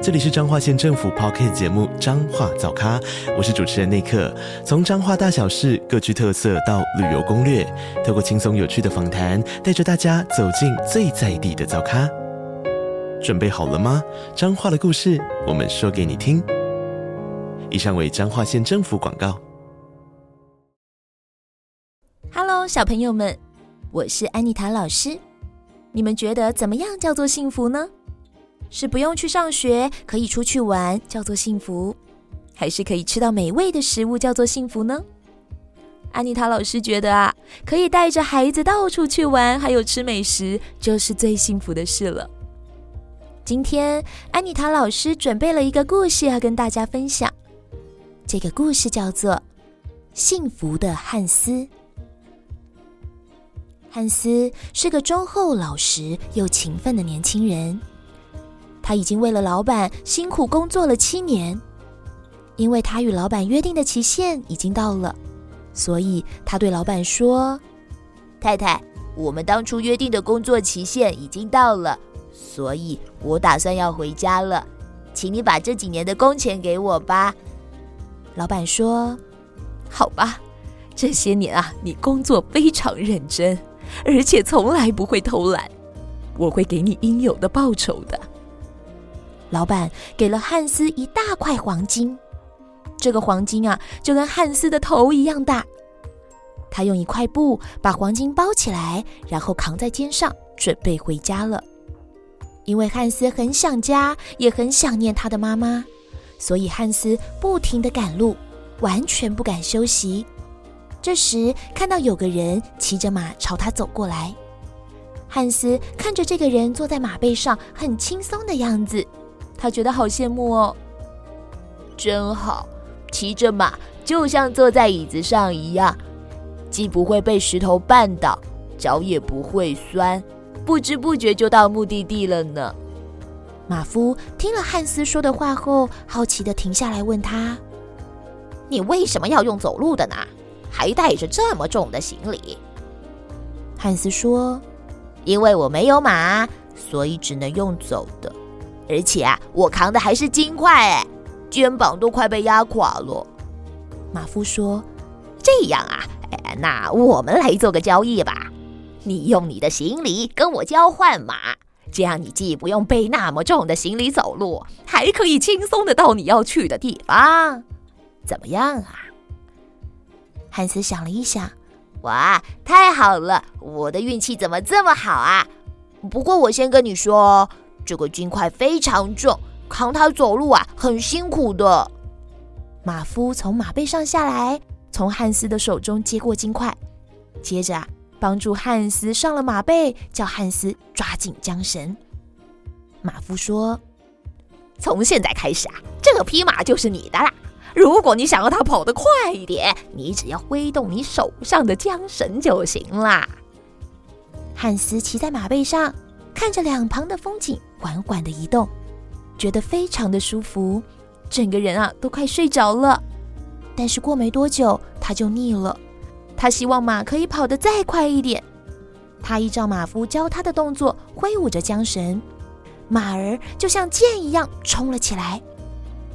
这里是彰化县政府 Podcast 节目《彰化早咖》，我是主持人内克。从彰化大小事各具特色到旅游攻略，透过轻松有趣的访谈，带着大家走进最在地的早咖。准备好了吗？彰化的故事，我们说给你听。以上为彰化县政府广告。Hello， 小朋友们，我是安妮塔老师。你们觉得怎么样叫做幸福呢？是不用去上学，可以出去玩，叫做幸福，还是可以吃到美味的食物叫做幸福呢？安妮塔老师觉得啊，可以带着孩子到处去玩，还有吃美食，就是最幸福的事了。今天安妮塔老师准备了一个故事要跟大家分享，这个故事叫做《幸福的汉斯》。汉斯是个忠厚老实又勤奋的年轻人，他已经为了老板辛苦工作了7年，因为他与老板约定的期限已经到了，所以他对老板说：“太太，我们当初约定的工作期限已经到了，所以我打算要回家了，请你把这几年的工钱给我吧。”老板说：“好吧，这些年啊，你工作非常认真，而且从来不会偷懒，我会给你应有的报酬的。”老板给了汉斯一大块黄金，这个黄金啊，就跟汉斯的头一样大。他用一块布把黄金包起来，然后扛在肩上，准备回家了。因为汉斯很想家，也很想念他的妈妈，所以汉斯不停地赶路，完全不敢休息。这时，看到有个人骑着马朝他走过来，汉斯看着这个人坐在马背上，很轻松的样子。他觉得好羡慕哦，真好，骑着马就像坐在椅子上一样，既不会被石头绊倒，脚也不会酸，不知不觉就到目的地了呢。马夫听了汉斯说的话后，好奇地停下来问他：“你为什么要用走路的呢？还带着这么重的行李？”汉斯说：“因为我没有马，所以只能用走的。而且啊，我扛的还是金块，肩膀都快被压垮了。”马夫说：“这样啊，那我们来做个交易吧。你用你的行李跟我交换马，这样你既不用背那么重的行李走路，还可以轻松的到你要去的地方，怎么样啊？”汉斯想了一想，哇，太好了，我的运气怎么这么好啊？不过我先跟你说，这个金块非常重，扛它走路啊，很辛苦的。马夫从马背上下来，从汉斯的手中接过金块，接着帮助汉斯上了马背，叫汉斯抓紧缰绳。马夫说：“从现在开始啊，这匹马就是你的啦。如果你想要它跑得快一点，你只要挥动你手上的缰绳就行啦。”汉斯骑在马背上，看着两旁的风景缓缓地移动，觉得非常的舒服，整个人啊都快睡着了。但是过没多久他就腻了，他希望马可以跑得再快一点。他依照马夫教他的动作挥舞着缰绳，马儿就像箭一样冲了起来。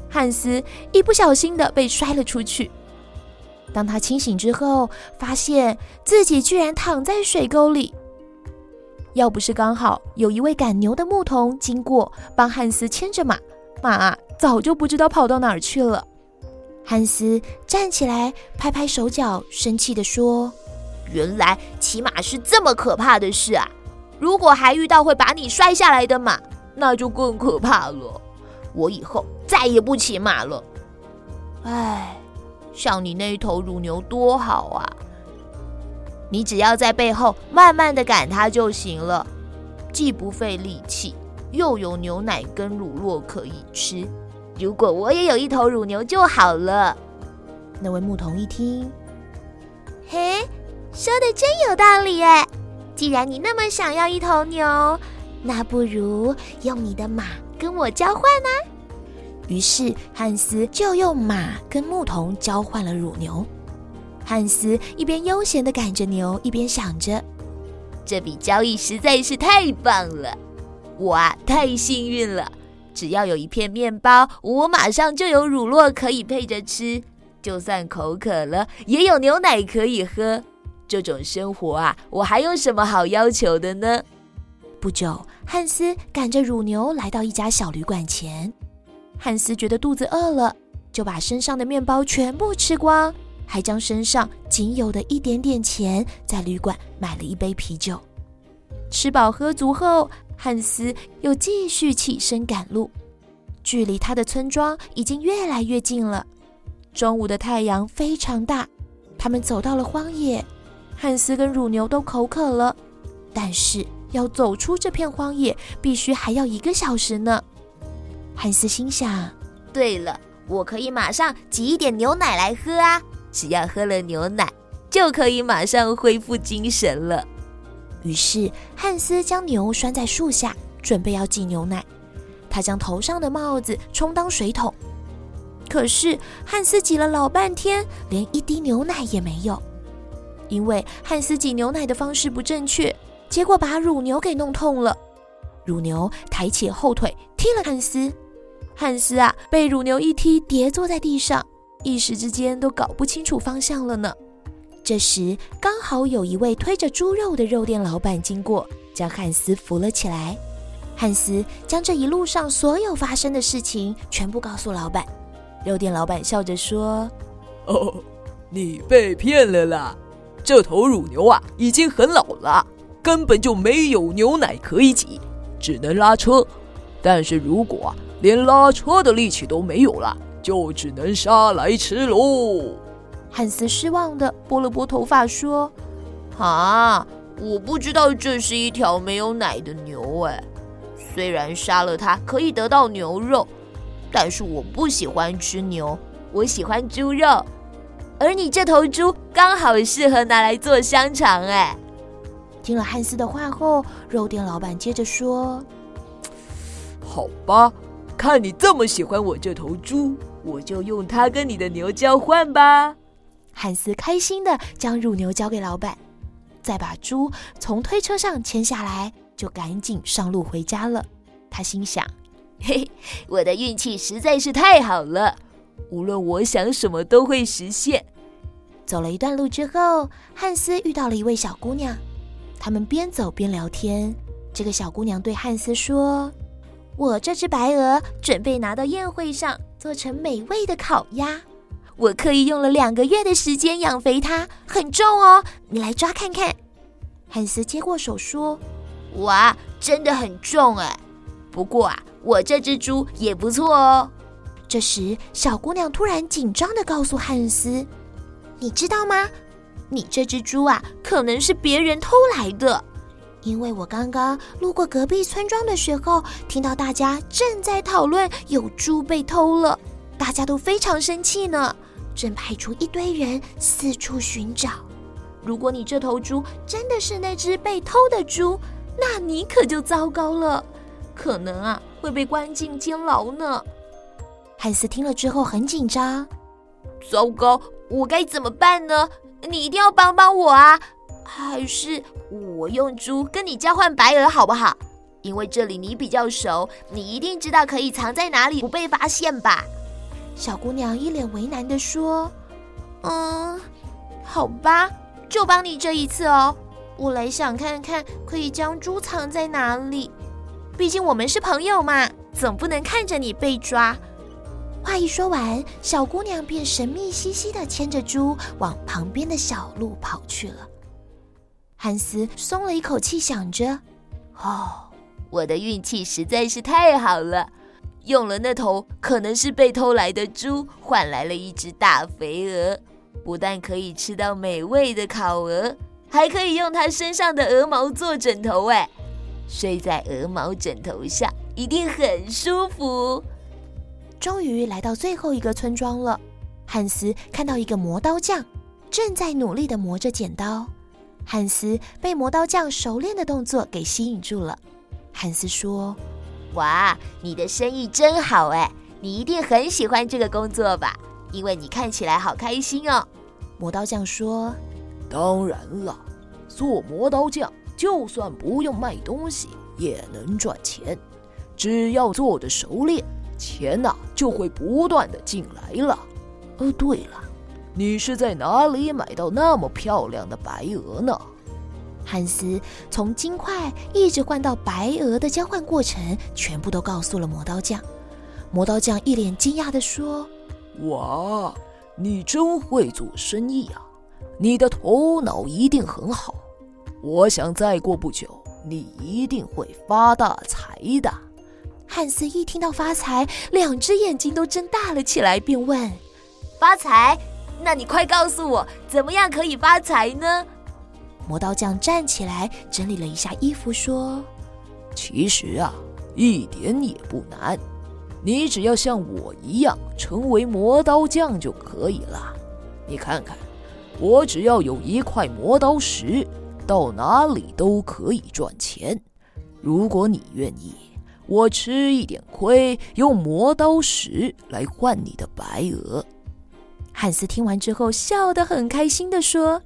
汉斯一不小心地被摔了出去。当他清醒之后，发现自己居然躺在水沟里。要不是刚好有一位赶牛的牧童经过，帮汉斯牵着马，马早就不知道跑到哪儿去了。汉斯站起来，拍拍手脚，生气地说：“原来骑马是这么可怕的事啊！如果还遇到会把你摔下来的马，那就更可怕了。我以后再也不骑马了。哎，像你那一头乳牛多好啊！你只要在背后慢慢的赶它就行了，既不费力气，又有牛奶跟乳酪可以吃。如果我也有一头乳牛就好了。”那位牧童一听，嘿，说的真有道理哎，既然你那么想要一头牛，那不如用你的马跟我交换啊。于是汉斯就用马跟牧童交换了乳牛。汉斯一边悠闲地赶着牛，一边想着，这笔交易实在是太棒了，我啊太幸运了，只要有一片面包，我马上就有乳酪可以配着吃，就算口渴了也有牛奶可以喝，这种生活啊，我还有什么好要求的呢？不久，汉斯赶着乳牛来到一家小旅馆前。汉斯觉得肚子饿了，就把身上的面包全部吃光，还将身上仅有的一点点钱在旅馆买了一杯啤酒。吃饱喝足后，汉斯又继续起身赶路。距离他的村庄已经越来越近了。中午的太阳非常大，他们走到了荒野。汉斯跟乳牛都口渴了，但是要走出这片荒野必须还要1个小时呢。汉斯心想，对了，我可以马上挤一点牛奶来喝啊，只要喝了牛奶就可以马上恢复精神了。于是汉斯将牛拴在树下，准备要挤牛奶。他将头上的帽子充当水桶，可是汉斯挤了老半天，连一滴牛奶也没有。因为汉斯挤牛奶的方式不正确，结果把乳牛给弄痛了。乳牛抬起后腿踢了汉斯，汉斯啊被乳牛一踢跌坐在地上，一时之间都搞不清楚方向了呢。这时刚好有一位推着猪肉的肉店老板经过，将汉斯扶了起来。汉斯将这一路上所有发生的事情全部告诉老板。肉店老板笑着说，哦，你被骗了啦，这头乳牛啊已经很老了，根本就没有牛奶可以挤，只能拉车。但是如果连拉车的力气都没有了，就只能杀来吃喽。汉斯失望地拨了拨头发说，啊，我不知道这是一条没有奶的牛哎。虽然杀了它可以得到牛肉，但是我不喜欢吃牛，我喜欢猪肉。而你这头猪刚好适合拿来做香肠哎。听了汉斯的话后，肉店老板接着说，好吧，看你这么喜欢我这头猪，我就用它跟你的牛交换吧。汉斯开心地将乳牛交给老板，再把猪从推车上牵下来，就赶紧上路回家了。他心想，嘿，我的运气实在是太好了，无论我想什么都会实现。走了一段路之后，汉斯遇到了一位小姑娘，他们边走边聊天。这个小姑娘对汉斯说，我这只白鹅准备拿到宴会上做成美味的烤鸭，我刻意用了2个月的时间养肥它，很重哦，你来抓看看。汉斯接过手说，哇，真的很重哎，不过啊，我这只猪也不错哦。这时小姑娘突然紧张地告诉汉斯，你知道吗，你这只猪啊可能是别人偷来的，因为我刚刚路过隔壁村庄的时候，听到大家正在讨论有猪被偷了，大家都非常生气呢，正派出一堆人四处寻找。如果你这头猪真的是那只被偷的猪，那你可就糟糕了，可能啊会被关进监牢呢。汉斯听了之后很紧张，糟糕，我该怎么办呢？你一定要帮帮我啊！还是我用猪跟你交换白鹅好不好？因为这里你比较熟，你一定知道可以藏在哪里不被发现吧？小姑娘一脸为难地说，好吧，就帮你这一次哦，我来想看看可以将猪藏在哪里，毕竟我们是朋友嘛，总不能看着你被抓。话一说完，小姑娘便神秘兮兮地牵着猪往旁边的小路跑去了。汉斯松了一口气，想着，哦，我的运气实在是太好了，用了那头可能是被偷来的猪，换来了一只大肥鹅，不但可以吃到美味的烤鹅，还可以用它身上的鹅毛做枕头哎，睡在鹅毛枕头下一定很舒服。终于来到最后一个村庄了，汉斯看到一个磨刀匠正在努力地磨着剪刀。汉斯被磨刀匠熟练的动作给吸引住了。汉斯说：“哇，你的生意真好哎！你一定很喜欢这个工作吧？因为你看起来好开心哦。”磨刀匠说：“当然了，做磨刀匠就算不用卖东西也能赚钱，只要做得熟练，钱啊就会不断的进来了。对了，你是在哪里买到那么漂亮的白鹅呢？”汉斯从金块一直换到白鹅的交换过程全部都告诉了磨刀匠。磨刀匠一脸惊讶地说：“哇，你真会做生意啊，你的头脑一定很好，我想再过不久你一定会发大财的。”汉斯一听到发财，两只眼睛都睁大了起来，便问：“发财？那你快告诉我，怎么样可以发财呢？”磨刀匠站起来，整理了一下衣服，说：“其实啊，一点也不难，你只要像我一样成为磨刀匠就可以了。你看看，我只要有一块磨刀石，到哪里都可以赚钱。如果你愿意，我吃一点亏，用磨刀石来换你的白鹅。”汉斯听完之后笑得很开心地说：“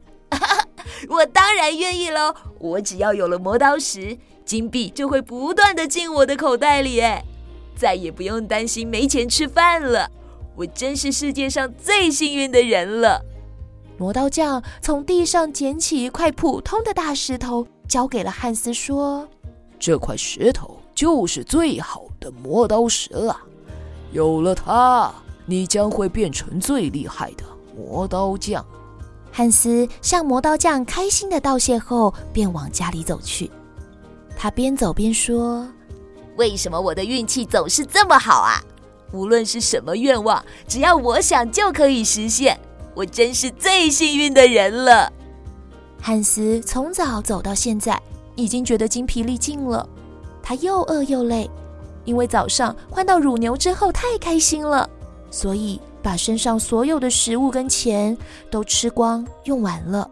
我当然愿意咯，我只要有了磨刀石，金币就会不断地进我的口袋里，再也不用担心没钱吃饭了。我真是世界上最幸运的人了。”磨刀匠从地上捡起一块普通的大石头，交给了汉斯说：“这块石头就是最好的磨刀石啊，有了它，你将会变成最厉害的磨刀匠。”汉斯向磨刀匠开心的道谢后，便往家里走去。他边走边说：“为什么我的运气总是这么好啊？无论是什么愿望，只要我想就可以实现，我真是最幸运的人了。”汉斯从早走到现在，已经觉得精疲力尽了。他又饿又累，因为早上换到乳牛之后太开心了，所以把身上所有的食物跟钱都吃光用完了。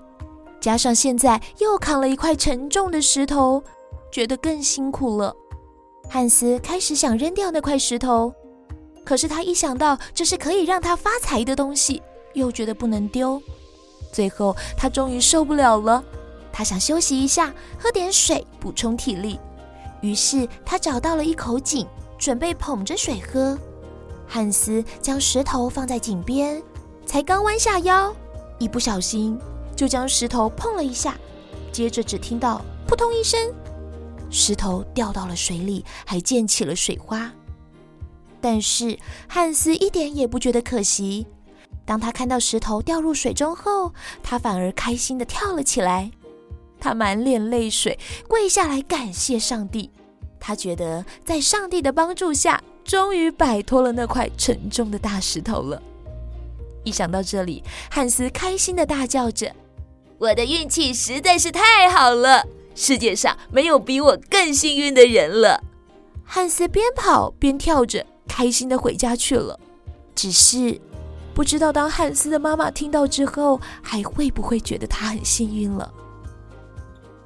加上现在又扛了一块沉重的石头，觉得更辛苦了。汉斯开始想扔掉那块石头，可是他一想到这是可以让他发财的东西，又觉得不能丢。最后他终于受不了了，他想休息一下，喝点水补充体力。于是他找到了一口井，准备捧着水喝。汉斯将石头放在井边，才刚弯下腰，一不小心就将石头碰了一下，接着只听到扑通一声，石头掉到了水里，还溅起了水花。但是汉斯一点也不觉得可惜，当他看到石头掉入水中后，他反而开心地跳了起来。他满脸泪水，跪下来感谢上帝。他觉得在上帝的帮助下，终于摆脱了那块沉重的大石头了。一想到这里，汉斯开心地大叫着：“我的运气实在是太好了，世界上没有比我更幸运的人了。”汉斯边跑边跳着，开心地回家去了。只是不知道当汉斯的妈妈听到之后，还会不会觉得他很幸运了。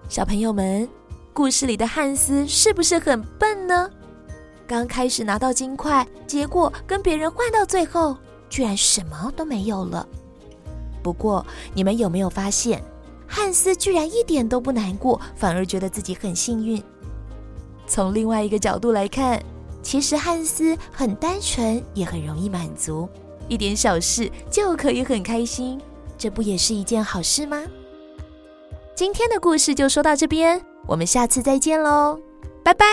小朋友们，故事里的汉斯是不是很笨呢？刚开始拿到金块，结果跟别人换到最后，居然什么都没有了。不过，你们有没有发现，汉斯居然一点都不难过，反而觉得自己很幸运。从另外一个角度来看，其实汉斯很单纯，也很容易满足，一点小事就可以很开心，这不也是一件好事吗？今天的故事就说到这边，我们下次再见咯，拜拜。